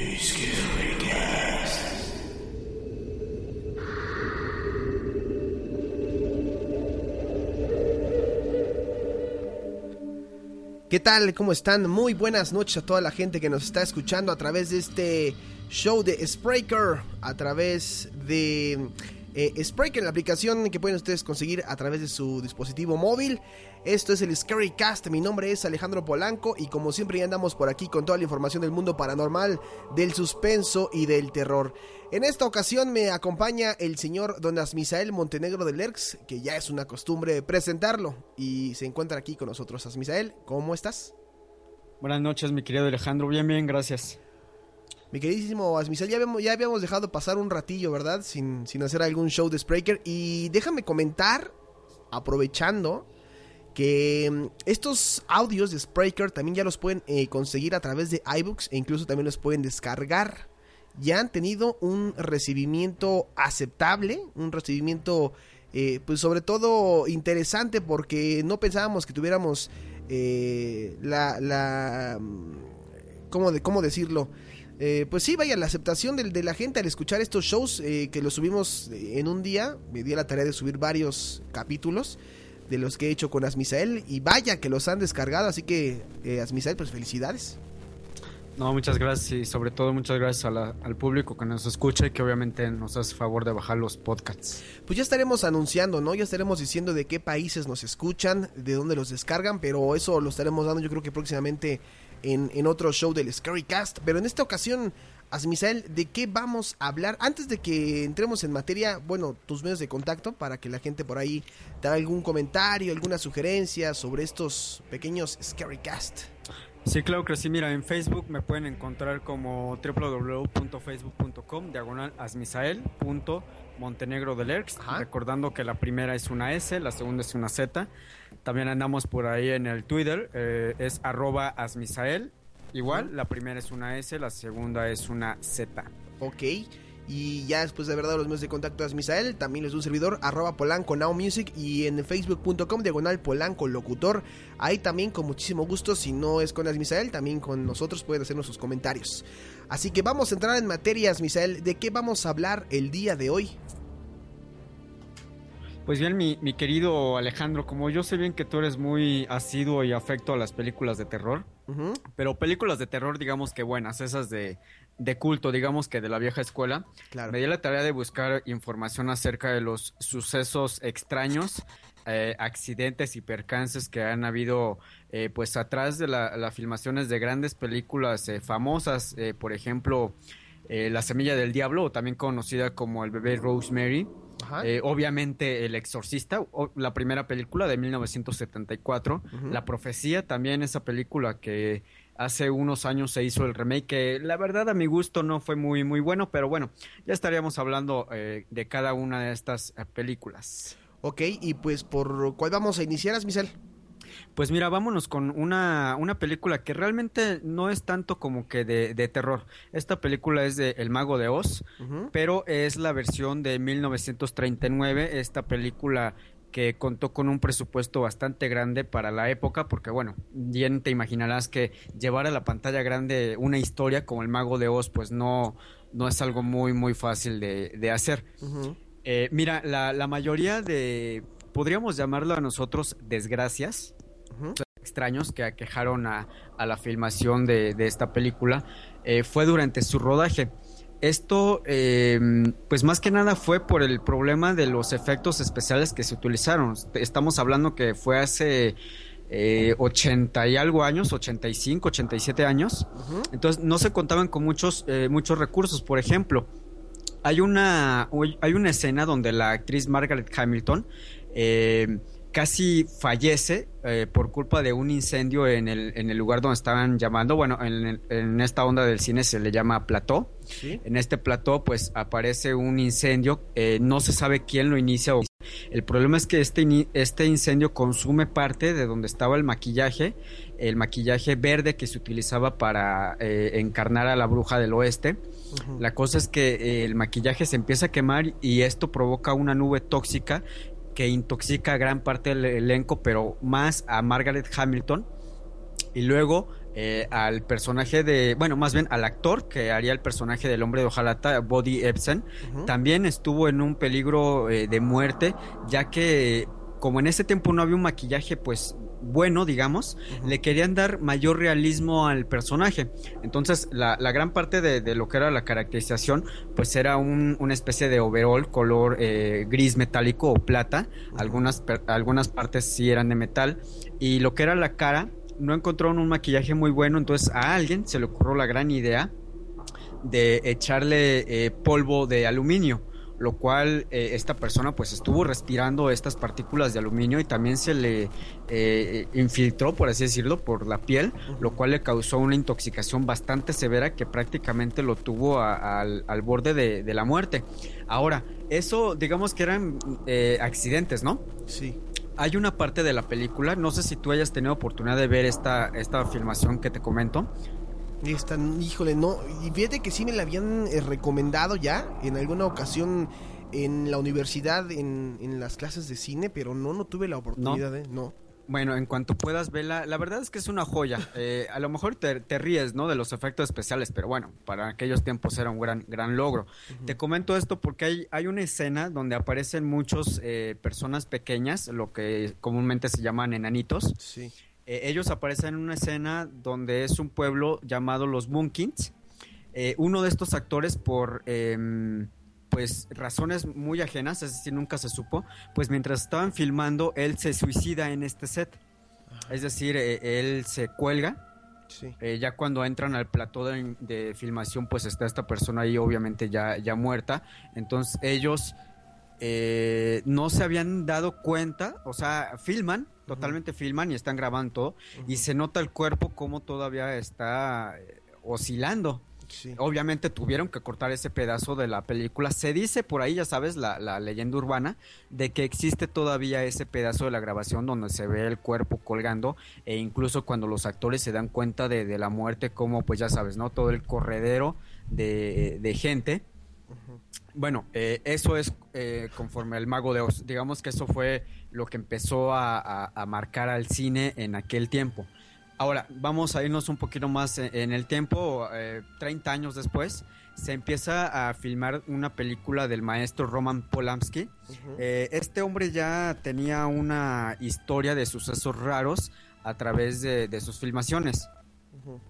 Excuse me, guys. ¿Qué tal? ¿Cómo están? Muy buenas noches a toda la gente que nos está escuchando a través de este show de Spreaker, a través de Spreaker, la aplicación que pueden ustedes conseguir a través de su dispositivo móvil. Esto es el Scarycast, mi nombre es Alejandro Polanco y como siempre ya andamos por aquí con toda la información del mundo paranormal, del suspenso y del terror. En esta ocasión me acompaña el señor don Asmisael Montenegro de Lerks, que ya es una costumbre presentarlo, y se encuentra aquí con nosotros. Asmisael, ¿cómo estás? Buenas noches, mi querido Alejandro, bien, bien, gracias. Mi queridísimo Asmisael, ya habíamos dejado pasar un ratillo, ¿verdad? Sin hacer algún show de Spreaker. Y déjame comentar, aprovechando, que estos audios de Spreaker también ya los pueden conseguir a través de iBooks, e incluso también los pueden descargar. Ya han tenido un recibimiento aceptable, un recibimiento pues sobre todo interesante, porque no pensábamos que tuviéramos ¿Cómo decirlo? Pues sí, vaya, la aceptación de la gente al escuchar estos shows, que los subimos en un día. Me di a la tarea de subir varios capítulos de los que he hecho con Asmisael, y vaya que los han descargado. Así que, Asmisael, pues felicidades. No, muchas gracias, y sobre todo muchas gracias al público que nos escucha y que obviamente nos hace favor de bajar los podcasts. Pues ya estaremos anunciando, ¿no? Ya estaremos diciendo de qué países nos escuchan, de dónde los descargan, pero eso lo estaremos dando, yo creo que próximamente, en otro show del Scarycast. Pero en esta ocasión, Asmisael, ¿de qué vamos a hablar? Antes de que entremos en materia, bueno, tus medios de contacto para que la gente por ahí te haga algún comentario, alguna sugerencia sobre estos pequeños Scarycast. Sí, claro que sí. Mira, en Facebook me pueden encontrar como www.facebook.com/asmisael.montenegro de Lerks. Recordando que la primera es una S, la segunda es una Z. También andamos por ahí en el Twitter, es @asmisael. Igual, la primera es una S, la segunda es una Z. Ok, y ya después de haber dado los medios de contacto a Asmisael, también les doy un servidor, @PolancoNowMusic, y en facebook.com/PolancoLocutor. Ahí también con muchísimo gusto, si no es con Asmisael, también con nosotros pueden hacernos sus comentarios. Así que vamos a entrar en materia, Asmisael. ¿De qué vamos a hablar el día de hoy? Pues bien, mi querido Alejandro, como yo sé bien que tú eres muy asiduo y afecto a las películas de terror, pero películas de terror, digamos que buenas, esas de culto, digamos que de la vieja escuela, claro, me di la tarea de buscar información acerca de los sucesos extraños, accidentes y percances que han habido pues atrás de las filmaciones de grandes películas famosas, por ejemplo, La semilla del diablo, también conocida como El bebé Rosemary. Obviamente El Exorcista, la primera película de 1974, La Profecía, también esa película que hace unos años se hizo el remake, que la verdad a mi gusto no fue muy, muy bueno, pero bueno, ya estaríamos hablando de cada una de estas películas. Ok, y pues ¿por cuál vamos a iniciar, Asmisael? Pues mira, vámonos con una película que realmente no es tanto como que de terror. Esta película es de El Mago de Oz, pero es la versión de 1939, esta película que contó con un presupuesto bastante grande para la época, porque bueno, bien te imaginarás que llevar a la pantalla grande una historia como El Mago de Oz, pues no es algo muy, muy fácil de hacer. Mira, la mayoría de, podríamos llamarlo a nosotros, desgracias extraños que aquejaron a la filmación de esta película, fue durante su rodaje. Esto, pues más que nada fue por el problema de los efectos especiales que se utilizaron. Estamos hablando que fue hace 80 y algo años, 85, 87 años. Entonces no se contaban con muchos recursos. Por ejemplo, hay una escena donde la actriz Margaret Hamilton casi fallece por culpa de un incendio en el lugar donde estaban llamando, bueno, en esta onda del cine se le llama plató. ¿Sí? En este plató pues aparece un incendio, no se sabe quién lo inicia. El problema es que este incendio consume parte de donde estaba el maquillaje verde que se utilizaba para encarnar a la bruja del oeste. Uh-huh. La cosa es que el maquillaje se empieza a quemar y esto provoca una nube tóxica que intoxica a gran parte del elenco, pero más a Margaret Hamilton y luego al personaje de, bueno, más bien al actor que haría el personaje del hombre de hojalata, Buddy Ebsen. Uh-huh. También estuvo en un peligro de muerte, ya que como en ese tiempo no había un maquillaje pues bueno, digamos, uh-huh, le querían dar mayor realismo al personaje. Entonces la gran parte de lo que era la caracterización pues era una especie de overall color gris metálico o plata. Uh-huh. Algunas partes sí eran de metal, y lo que era la cara no encontraron un maquillaje muy bueno. Entonces a alguien se le ocurrió la gran idea de echarle polvo de aluminio, lo cual esta persona pues estuvo respirando estas partículas de aluminio y también se le infiltró, por así decirlo, por la piel, lo cual le causó una intoxicación bastante severa que prácticamente lo tuvo al borde de la muerte. Ahora, eso digamos que eran accidentes, ¿no? Sí. Hay una parte de la película, no sé si tú hayas tenido oportunidad de ver esta filmación que te comento. Híjole, no, y fíjate que sí me la habían recomendado ya en alguna ocasión en la universidad, en las clases de cine, pero no tuve la oportunidad, no. Bueno, en cuanto puedas verla, la verdad es que es una joya. A lo mejor te ríes, ¿no?, de los efectos especiales, pero bueno, para aquellos tiempos era un gran logro. Uh-huh. Te comento esto porque hay una escena donde aparecen muchas personas pequeñas, lo que comúnmente se llaman enanitos. Sí. Ellos aparecen en una escena donde es un pueblo llamado los Munkins. Uno de estos actores, por pues razones muy ajenas, es decir, nunca se supo, pues mientras estaban filmando, él se suicida en este set. Ajá. Es decir, él se cuelga. Sí. Ya cuando entran al plató de filmación, pues está esta persona ahí obviamente ya muerta. Entonces ellos no se habían dado cuenta, o sea, filman, totalmente filman y están grabando todo, uh-huh, y se nota el cuerpo como todavía está oscilando. Sí. Obviamente tuvieron que cortar ese pedazo de la película. Se dice por ahí, ya sabes, la leyenda urbana de que existe todavía ese pedazo de la grabación donde se ve el cuerpo colgando, e incluso cuando los actores se dan cuenta de la muerte, como pues ya sabes, ¿no?, todo el corredero de gente. Uh-huh. Bueno, eso es conforme al Mago de Oz. Digamos que eso fue lo que empezó a marcar al cine en aquel tiempo. Ahora, vamos a irnos un poquito más en el tiempo. 30 años después se empieza a filmar una película del maestro Roman Polanski. Uh-huh. Este hombre ya tenía una historia de sucesos raros a través de sus filmaciones. Uh-huh.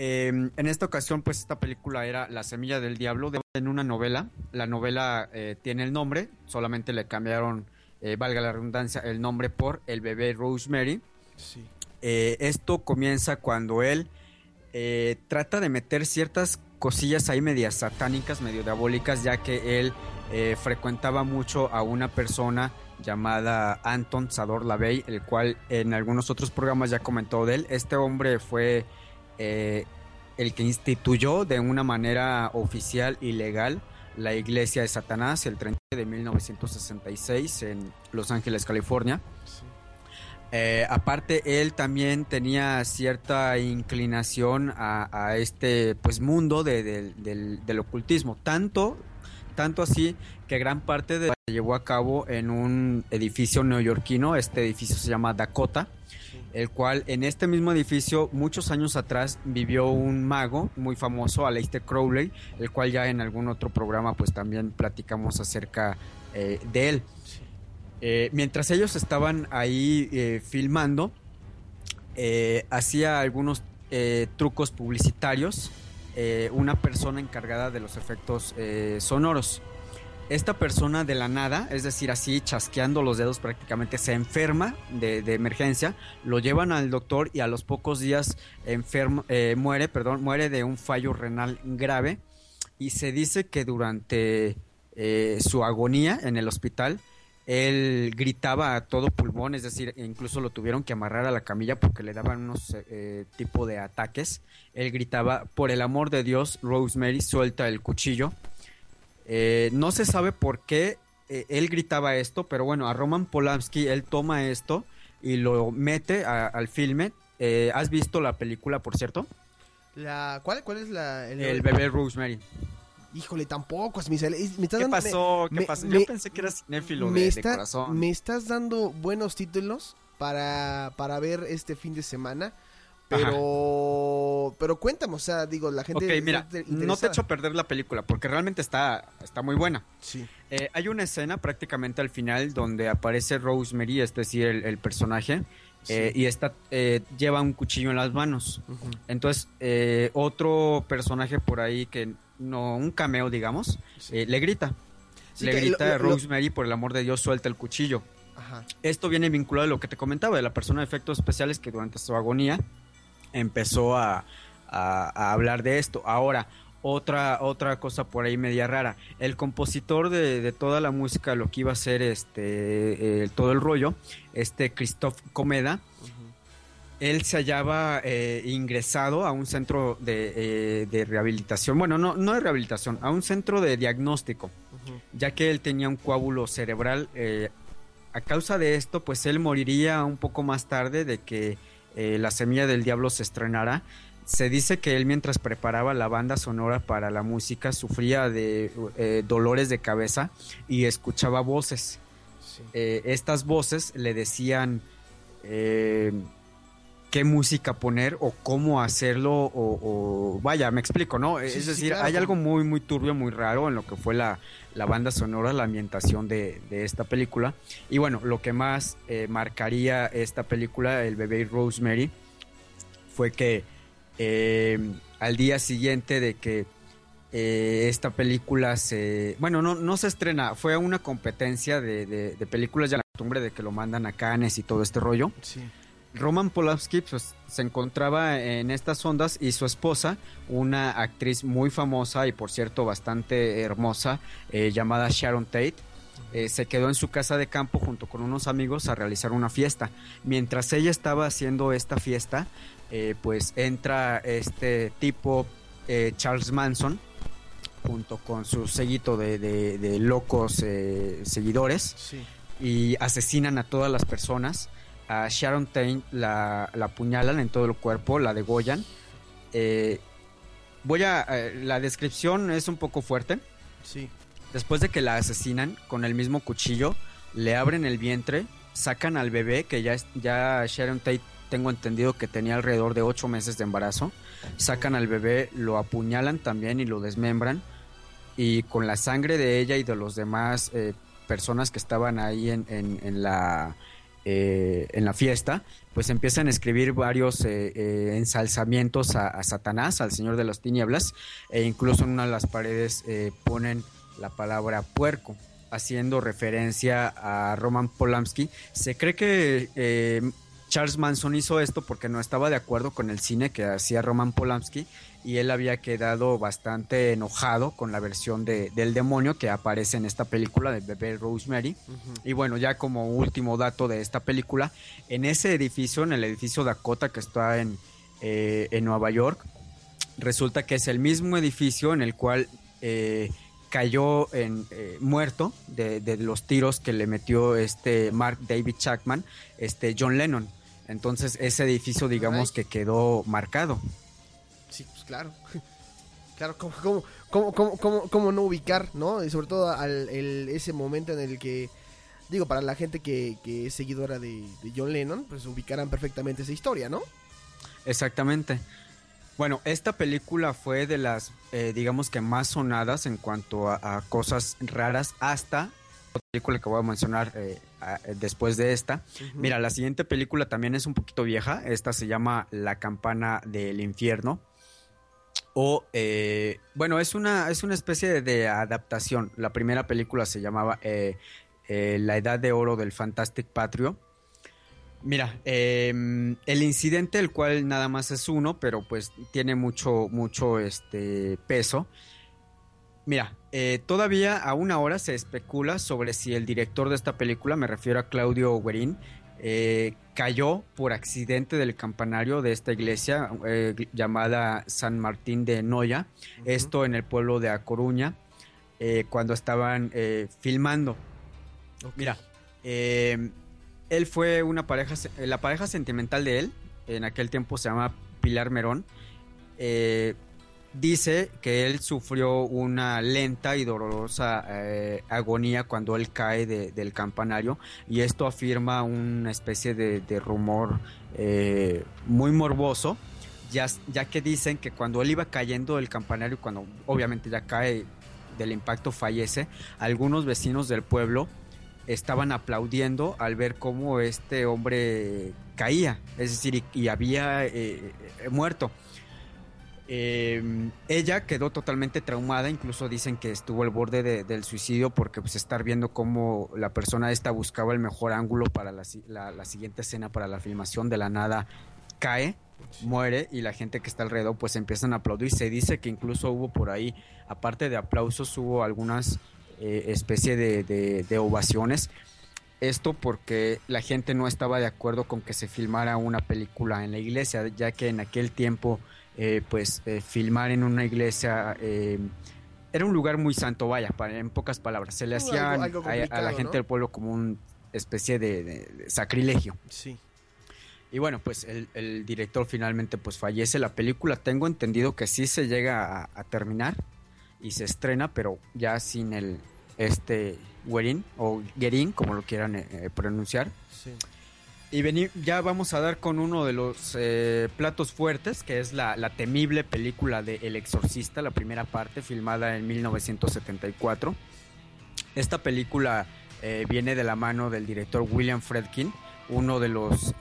En esta ocasión, pues esta película era La semilla del diablo, en una novela. La novela tiene el nombre, solamente le cambiaron, valga la redundancia, el nombre por El bebé Rosemary. Sí. Esto comienza cuando él trata de meter ciertas cosillas ahí medias satánicas, medio diabólicas, ya que él frecuentaba mucho a una persona llamada Anton Sador Lavey, el cual en algunos otros programas ya comentó de él. Este hombre fue el que instituyó de una manera oficial y legal la Iglesia de Satanás el 30 de 1966 en Los Ángeles, California. Sí. Aparte, él también tenía cierta inclinación a este pues mundo del ocultismo, tanto así que gran parte de se llevó a cabo en un edificio neoyorquino. Este edificio se llama Dakota, el cual en este mismo edificio muchos años atrás vivió un mago muy famoso, Aleister Crowley, el cual ya en algún otro programa pues también platicamos acerca de él. Mientras ellos estaban ahí filmando, hacía algunos trucos publicitarios una persona encargada de los efectos sonoros. Esta persona de la nada, es decir, así chasqueando los dedos prácticamente, se enferma de emergencia, lo llevan al doctor y a los pocos días muere de un fallo renal grave, y se dice que durante su agonía en el hospital Él gritaba a todo pulmón, es decir, incluso lo tuvieron que amarrar a la camilla porque le daban unos tipo de ataques. Él gritaba: por el amor de Dios, Rosemary, suelta el cuchillo. No se sabe por qué él gritaba esto, pero bueno, a Roman Polanski él toma esto y lo mete al filme. ¿Has visto la película, por cierto? ¿Cuál es la...? El bebé Rosemary. Híjole, tampoco, Asmisael. ¿Qué pasó? Yo pensé que eras cinéfilo de corazón. Me estás dando buenos títulos para ver este fin de semana, pero cuéntame, o sea, digo, la gente... Ok, mira, no te echo a perder la película, porque realmente está muy buena. Sí. Hay una escena prácticamente al final donde aparece Rosemary, es decir, el personaje... Sí. Y esta lleva un cuchillo en las manos. Uh-huh. Entonces, otro personaje por ahí que no, un cameo, digamos, sí, le grita. Sí, le grita a Rosemary, por el amor de Dios, suelta el cuchillo. Ajá. Esto viene vinculado a lo que te comentaba, de la persona de efectos especiales que durante su agonía empezó a hablar de esto. Ahora, otra cosa por ahí media rara. El compositor de toda la música, lo que iba a ser todo el rollo, Christophe Comeda, uh-huh, él se hallaba ingresado a un centro de rehabilitación, bueno, no de rehabilitación, a un centro de diagnóstico, uh-huh, ya que él tenía un coágulo cerebral. A causa de esto, pues él moriría un poco más tarde de que La semilla del diablo se estrenara. Se dice que él, mientras preparaba la banda sonora para la música, sufría de dolores de cabeza y escuchaba voces. Sí. Estas voces le decían qué música poner o cómo hacerlo o vaya, me explico, ¿no? Sí, es decir, sí, claro, hay algo muy, muy turbio, muy raro en lo que fue la banda sonora, la ambientación de esta película. Y bueno, lo que más marcaría esta película, El bebé Rosemary, fue que al día siguiente de que esta película no se estrena, fue una competencia de películas, ya la costumbre de que lo mandan a Cannes y todo este rollo. Sí. Roman Polanski, pues, se encontraba en estas ondas, y su esposa, una actriz muy famosa y por cierto bastante hermosa, llamada Sharon Tate, se quedó en su casa de campo junto con unos amigos a realizar una fiesta. Mientras ella estaba haciendo esta fiesta, pues entra este tipo Charles Manson junto con su séquito de locos seguidores, sí, y asesinan a todas las personas. A Sharon Tate la apuñalan en todo el cuerpo, la degollan. La descripción es un poco fuerte. Sí. Después de que la asesinan con el mismo cuchillo, le abren el vientre, sacan al bebé, que ya Sharon Tate, tengo entendido que tenía alrededor de 8 meses de embarazo. Sacan al bebé, lo apuñalan también y lo desmembran, y con la sangre de ella y de los demás personas que estaban ahí en la fiesta, pues empiezan a escribir varios ensalzamientos a Satanás, al señor de las tinieblas, e incluso en una de las paredes ponen la palabra puerco, haciendo referencia a Roman Polanski. Se cree que Charles Manson hizo esto porque no estaba de acuerdo con el cine que hacía Roman Polanski, y él había quedado bastante enojado con la versión del demonio que aparece en esta película de bebé Rosemary. Uh-huh. Y bueno, ya como último dato de esta película, en ese edificio, en el edificio Dakota, que está en Nueva York, resulta que es el mismo edificio en el cual cayó muerto de los tiros que le metió Mark David Chapman, John Lennon. Entonces ese edificio, digamos, que quedó marcado. Sí, pues claro, cómo no ubicar, ¿no? Y sobre todo ese momento en el que, digo, para la gente que es seguidora de John Lennon, pues ubicarán perfectamente esa historia, ¿no? Exactamente. Bueno, esta película fue de las, digamos que más sonadas en cuanto a cosas raras, hasta otra película que voy a mencionar después de esta. Uh-huh. Mira, la siguiente película también es un poquito vieja. Esta se llama La Campana del Infierno. Es una especie de adaptación. La primera película se llamaba La Edad de Oro del Fantaterror Patrio. Mira, el incidente, el cual nada más es uno, pero pues tiene mucho peso. Mira, todavía aún ahora se especula sobre si el director de esta película, me refiero a Claudio Guerin, cayó por accidente del campanario de esta iglesia llamada San Martín de Noia, uh-huh. Esto en el pueblo de A Coruña, cuando estaban filmando. Okay. Mira, él fue la pareja sentimental de él, en aquel tiempo se llamaba Pilar Merón, dice que él sufrió una lenta y dolorosa agonía cuando él cae del campanario, y esto afirma una especie de rumor muy morboso, ya que dicen que cuando él iba cayendo del campanario, cuando obviamente ya cae del impacto fallece, algunos vecinos del pueblo estaban aplaudiendo al ver cómo este hombre caía, es decir, y había muerto. Ella quedó totalmente traumada, incluso dicen que estuvo al borde del suicidio, porque pues estar viendo cómo la persona esta buscaba el mejor ángulo para la siguiente escena, para la filmación, de la nada cae, muere, y la gente que está alrededor pues empiezan a aplaudir. Se dice que incluso hubo por ahí, aparte de aplausos, hubo algunas especie de ovaciones. Esto porque la gente no estaba de acuerdo con que se filmara una película en la iglesia, ya que en aquel tiempo filmar en una iglesia era un lugar muy santo, vaya, en pocas palabras. Se le hacía a la gente, ¿no?, del pueblo, como una especie de sacrilegio. Sí. Y bueno, pues el director finalmente pues fallece. La película, tengo entendido que sí se llega a terminar y se estrena, pero ya sin el Guerin, o Guerin, como lo quieran pronunciar. Sí. Y ya vamos a dar con uno de los platos fuertes, que es la temible película de El Exorcista, la primera parte, filmada en 1974. Esta película viene de la mano del director William Friedkin, uno de los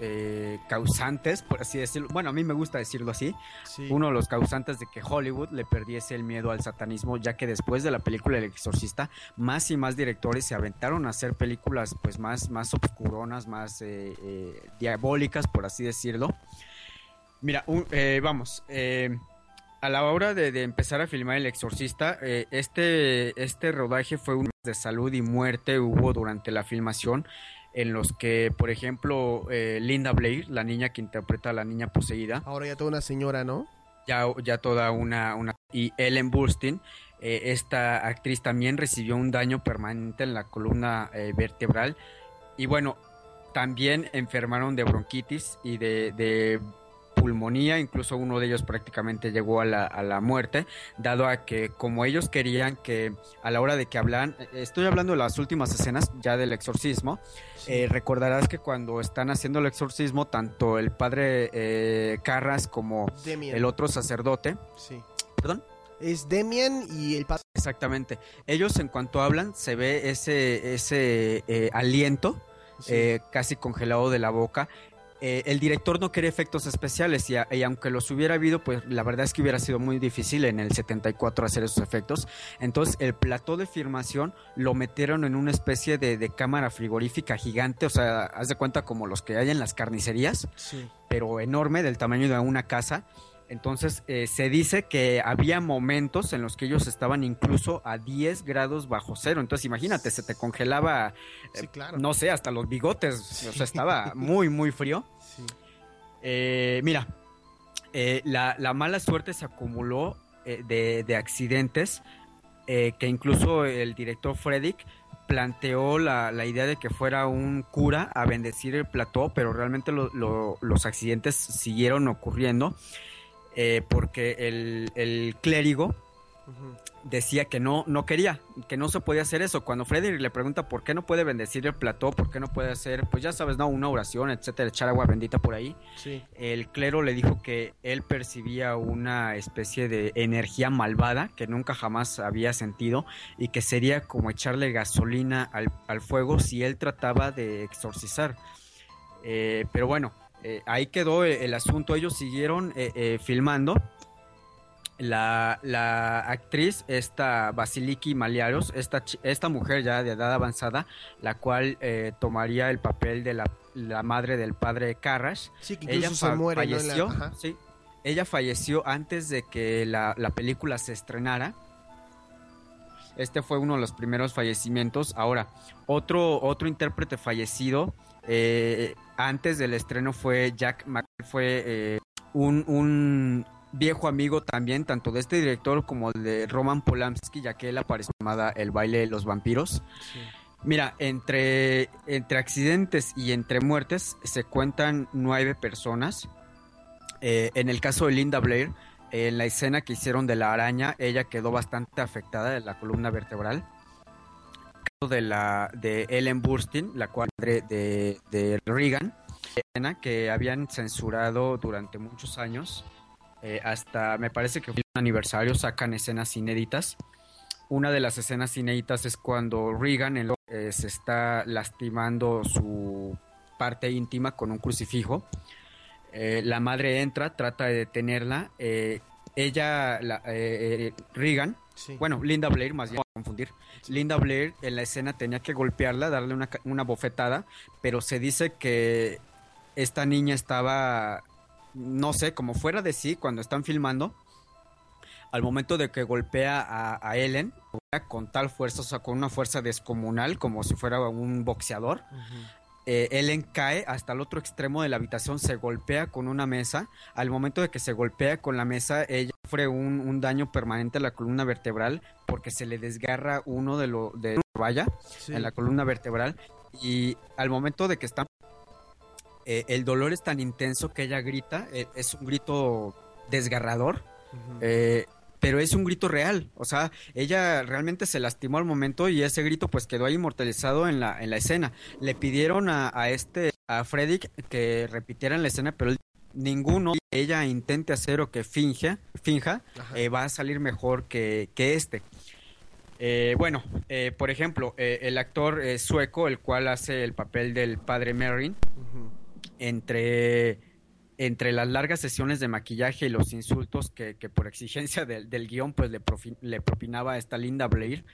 causantes, por así decirlo, bueno, a mí me gusta decirlo así, sí, uno de los causantes de que Hollywood le perdiese el miedo al satanismo, ya que después de la película El Exorcista, más y más directores se aventaron a hacer películas pues más obscuronas, más diabólicas, por así decirlo. Mira, a la hora de empezar a filmar El Exorcista, este rodaje fue un de salud y muerte hubo durante la filmación, en los que, por ejemplo, Linda Blair, la niña que interpreta a la niña poseída. Ahora ya toda una señora, ¿no? Ya toda una... Y Ellen Burstyn, esta actriz, también recibió un daño permanente en la columna vertebral. Y bueno, también enfermaron de bronquitis y de pulmonía. Incluso uno de ellos prácticamente llegó a la muerte, dado a que, como ellos querían que a la hora de que hablan, estoy hablando de las últimas escenas ya del exorcismo, sí, recordarás que cuando están haciendo el exorcismo, tanto el padre Carras como Demian, el otro sacerdote, sí, perdón, es Demian y el padre, exactamente, ellos en cuanto hablan se ve ese aliento, sí, casi congelado de la boca. El director no quería efectos especiales y aunque los hubiera habido, pues la verdad es que hubiera sido muy difícil en el 74 hacer esos efectos. Entonces el plató de filmación lo metieron en una especie de cámara frigorífica gigante, o sea, haz de cuenta como los que hay en las carnicerías, sí, pero enorme, del tamaño de una casa. Entonces se dice que había momentos en los que ellos estaban incluso a 10 grados bajo cero. Entonces imagínate, se te congelaba, sí, claro, no sé, hasta los bigotes, sí, o sea, estaba muy, muy frío. Sí. Mira, la mala suerte se acumuló de accidentes, que incluso el director Friedkin planteó la idea de que fuera un cura a bendecir el plató, pero realmente los accidentes siguieron ocurriendo. Porque el clérigo decía que no quería, que no se podía hacer eso. Cuando Frederick le pregunta por qué no puede bendecir el plató, por qué no puede hacer, pues ya sabes, ¿no?, una oración, etcétera, echar agua bendita por ahí, sí, el clero le dijo que él percibía una especie de energía malvada que nunca jamás había sentido, y que sería como echarle gasolina al fuego si él trataba de exorcizar. Pero bueno, ahí quedó el asunto. Ellos siguieron filmando. La actriz, esta Basiliki Maliaros, esta mujer ya de edad avanzada, la cual tomaría el papel de la madre del padre Carras. Sí, que incluso se muere, falleció, ¿no?, sí, ella falleció antes de que la película se estrenara. Este fue uno de los primeros fallecimientos. Ahora, otro intérprete fallecido antes del estreno fue Jack Mac. Fue un viejo amigo también, tanto de este director como de Roman Polanski, ya que él apareció llamada El baile de los vampiros. Sí. Mira, entre accidentes y entre muertes se cuentan 9 personas. En el caso de Linda Blair, en la escena que hicieron de la araña, ella quedó bastante afectada de la columna vertebral. En el caso de Ellen Burstyn, la cual de Reagan, escena que habían censurado durante muchos años, hasta me parece que fue un aniversario, sacan escenas inéditas. Una de las escenas inéditas es cuando Reagan se está lastimando su parte íntima con un crucifijo. La madre entra, trata de detenerla. Reagan, sí. Bueno, Linda Blair, más bien, no confundir. Linda Blair en la escena tenía que golpearla, darle una bofetada, pero se dice que esta niña estaba, no sé, como fuera de sí cuando están filmando. Al momento de que golpea a Ellen, con tal fuerza, o sea, con una fuerza descomunal, como si fuera un boxeador. Uh-huh. Ellen cae hasta el otro extremo de la habitación, se golpea con una mesa. Al momento de que se golpea con la mesa, ella sufre un daño permanente a la columna vertebral, porque se le desgarra uno de valla, sí, en la columna vertebral. Y al momento de que está, el dolor es tan intenso que ella grita, es un grito desgarrador. Uh-huh. Pero es un grito real, o sea, ella realmente se lastimó al momento y ese grito pues quedó ahí inmortalizado en la escena. Le pidieron a Fredrick que repitieran la escena, pero ninguno que ella intente hacer o que finja va a salir mejor que este. Por ejemplo, el actor sueco, el cual hace el papel del padre Merrin, uh-huh, entre las largas sesiones de maquillaje y los insultos que por exigencia del guión pues le propinaba a esta Linda Blair,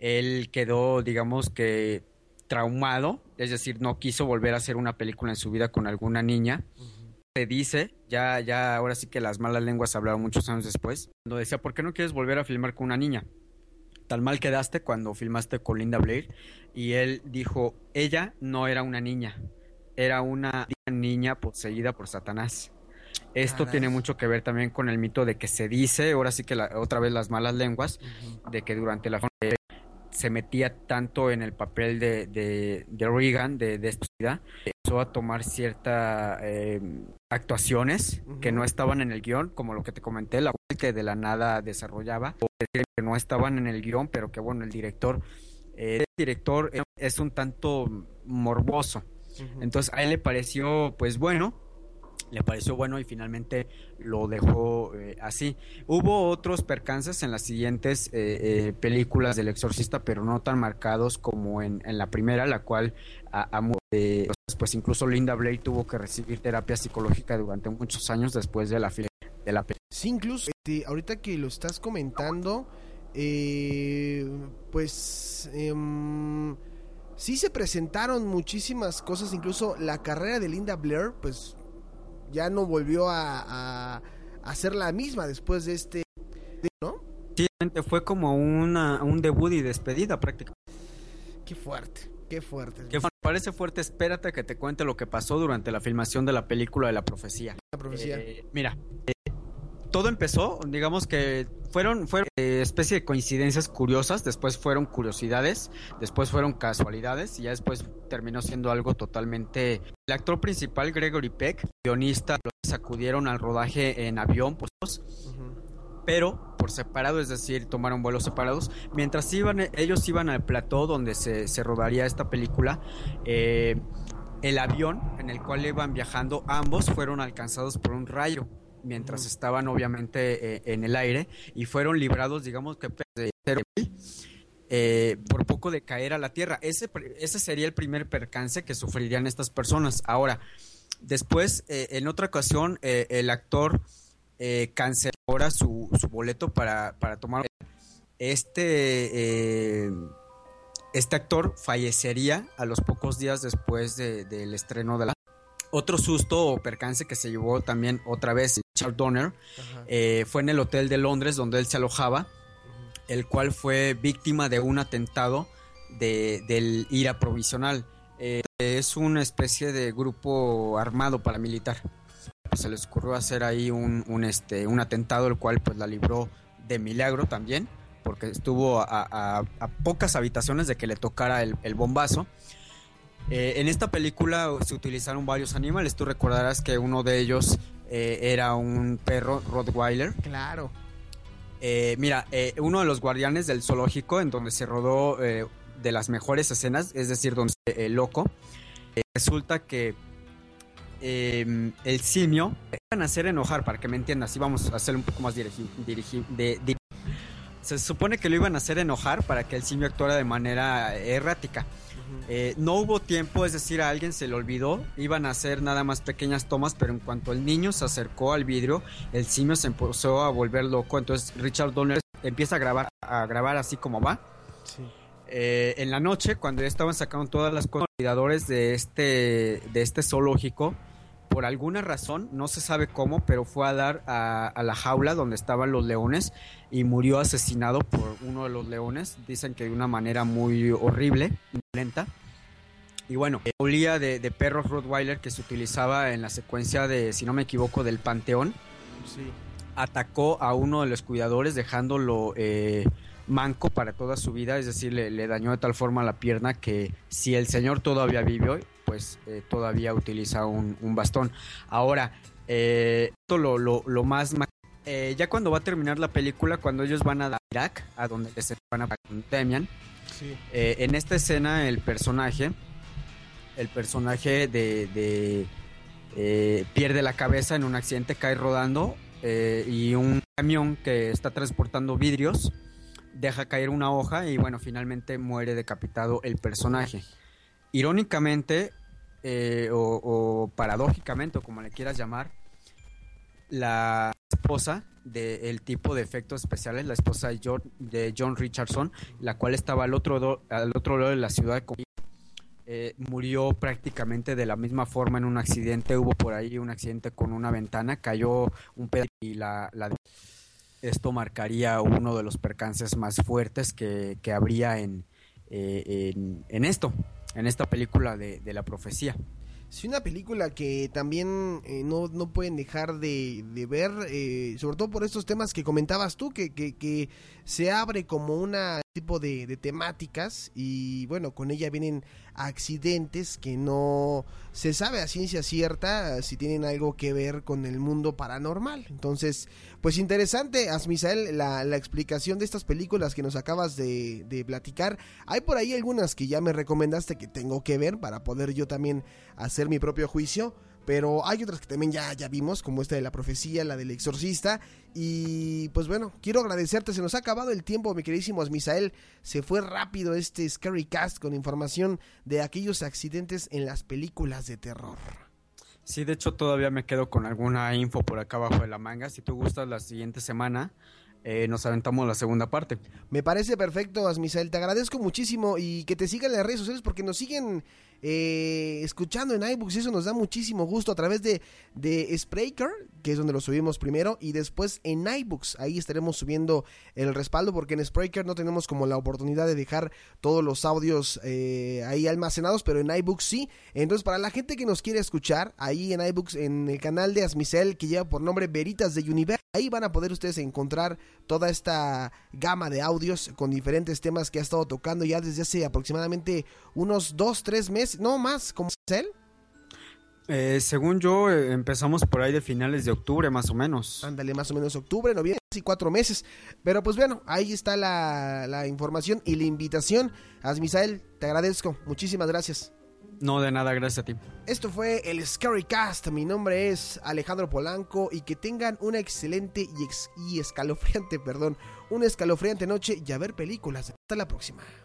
él quedó, digamos que, traumado, es decir, no quiso volver a hacer una película en su vida con alguna niña. Uh-huh. Se dice, ya ahora sí que las malas lenguas hablaron muchos años después, cuando decía, ¿por qué no quieres volver a filmar con una niña? Tan mal quedaste cuando filmaste con Linda Blair. Y él dijo, ella no era una niña, era una niña poseída por Satanás. Esto tiene mucho que ver también con el mito de que se dice, ahora sí que otra vez las malas lenguas, uh-huh, de que durante la se metía tanto en el papel de Reagan, de esta ciudad, empezó a tomar ciertas actuaciones, uh-huh, que no estaban en el guión, como lo que te comenté, la cual que de la nada desarrollaba, o decir que no estaban en el guión, pero que bueno, el director es un tanto morboso. Entonces a él le pareció bueno y finalmente lo dejó así. Hubo otros percances en las siguientes películas del Exorcista, pero no tan marcados como en la primera, la cual pues incluso Linda Blair tuvo que recibir terapia psicológica durante muchos años después de la película. Sí, incluso ahorita que lo estás comentando, sí se presentaron muchísimas cosas, incluso la carrera de Linda Blair pues ya no volvió a ser la misma después de este, ¿no? Sí, fue como un debut y despedida prácticamente. Qué fuerte. Que parece fuerte, espérate a que te cuente lo que pasó durante la filmación de la película de La Profecía. Todo empezó, digamos que fueron especie de coincidencias curiosas, después fueron curiosidades, después fueron casualidades y ya después terminó siendo algo totalmente. El actor principal, Gregory Peck, guionista, los acudieron al rodaje en avión, pues, uh-huh, pero por separado, es decir, tomaron vuelos separados. Mientras ellos iban al plató donde se rodaría esta película, el avión en el cual iban viajando, ambos fueron alcanzados por un rayo mientras estaban obviamente en el aire y fueron librados, digamos que por poco de caer a la tierra. Ese sería el primer percance que sufrirían estas personas. Ahora, después, en otra ocasión, el actor canceló ahora su boleto para tomar. Este actor fallecería a los pocos días después del estreno de la. Otro susto o percance que se llevó también otra vez Richard Donner, fue en el hotel de Londres donde él se alojaba. el cual fue víctima de un atentado del IRA provisional. Es una especie de grupo armado paramilitar. Pues se les ocurrió hacer ahí un atentado, el cual pues la libró de milagro también, porque estuvo a pocas habitaciones de que le tocara el bombazo. En esta película se utilizaron varios animales. Tú recordarás que uno de ellos era un perro Rottweiler. Claro. Uno de los guardianes del zoológico, en donde se rodó de las mejores escenas, es decir, donde loco, resulta que el simio van a hacer enojar, para que me entiendas, y vamos a hacer un poco más se supone que lo iban a hacer enojar para que el simio actuara de manera errática. No hubo tiempo, es decir, a alguien se le olvidó. Iban a hacer nada más pequeñas tomas, pero en cuanto el niño se acercó al vidrio, el simio se empezó a volver loco. Entonces Richard Donner empieza a grabar así como va. Sí. En la noche, cuando ya estaban sacando todas las cosas, los cuidadores de este zoológico, por alguna razón, no se sabe cómo, pero fue a dar a la jaula donde estaban los leones y murió asesinado por uno de los leones. Dicen que de una manera muy horrible, lenta. Y bueno, olía de perro Rottweiler que se utilizaba en la secuencia de, si no me equivoco, del Panteón. Sí. Atacó a uno de los cuidadores dejándolo manco para toda su vida, es decir, le dañó de tal forma la pierna que si el señor todavía vivió, pues todavía utiliza un bastón. Ahora, esto lo más... ya cuando va a terminar la película, cuando ellos van a Irak, a donde se van a Demian, sí. En esta escena el personaje de pierde la cabeza en un accidente, cae rodando, y un camión que está transportando vidrios deja caer una hoja y bueno, finalmente muere decapitado el personaje. Irónicamente, o paradójicamente, o como le quieras llamar, la esposa del tipo de efectos especiales, la esposa de John Richardson, la cual estaba al otro lado de la ciudad, murió prácticamente de la misma forma en un accidente. Hubo por ahí un accidente con una ventana, cayó un pedazo y esto marcaría uno de los percances más fuertes que habría en esto, en esta película de La Profecía. Sí, una película que también no pueden dejar de ver, sobre todo por estos temas que comentabas tú, que se abre como una tipo de temáticas y bueno, con ella vienen accidentes que no se sabe a ciencia cierta si tienen algo que ver con el mundo paranormal. Entonces, pues interesante, Asmisael, la explicación de estas películas que nos acabas de platicar. Hay por ahí algunas que ya me recomendaste que tengo que ver para poder yo también hacer mi propio juicio, pero hay otras que también ya vimos, como esta de La Profecía, la del Exorcista, y pues bueno, quiero agradecerte, se nos ha acabado el tiempo, mi queridísimo Asmisael, se fue rápido este Scarycast con información de aquellos accidentes en las películas de terror. Sí, de hecho todavía me quedo con alguna info por acá abajo de la manga, si tú gustas la siguiente semana... nos aventamos la segunda parte. Me parece perfecto, Asmisael, te agradezco muchísimo y que te sigan en las redes sociales porque nos siguen escuchando en iBooks, eso nos da muchísimo gusto a través de Spreaker, que es donde lo subimos primero, y después en iBooks, ahí estaremos subiendo el respaldo porque en Spreaker no tenemos como la oportunidad de dejar todos los audios ahí almacenados, pero en iBooks sí. Entonces para la gente que nos quiere escuchar ahí en iBooks, en el canal de Asmisael que lleva por nombre Veritas de Universo, ahí van a poder ustedes encontrar toda esta gama de audios con diferentes temas que ha estado tocando ya desde hace aproximadamente unos 2-3 meses, no más, como es él. Según yo, empezamos por ahí de finales de octubre, más o menos. Ándale, más o menos octubre, noviembre, casi 4 meses. Pero pues bueno, ahí está la información y la invitación. Asmisael, te agradezco, muchísimas gracias. No, de nada, gracias a ti. Esto fue el Scarycast. Mi nombre es Alejandro Polanco y que tengan una excelente y escalofriante noche y a ver películas. Hasta la próxima.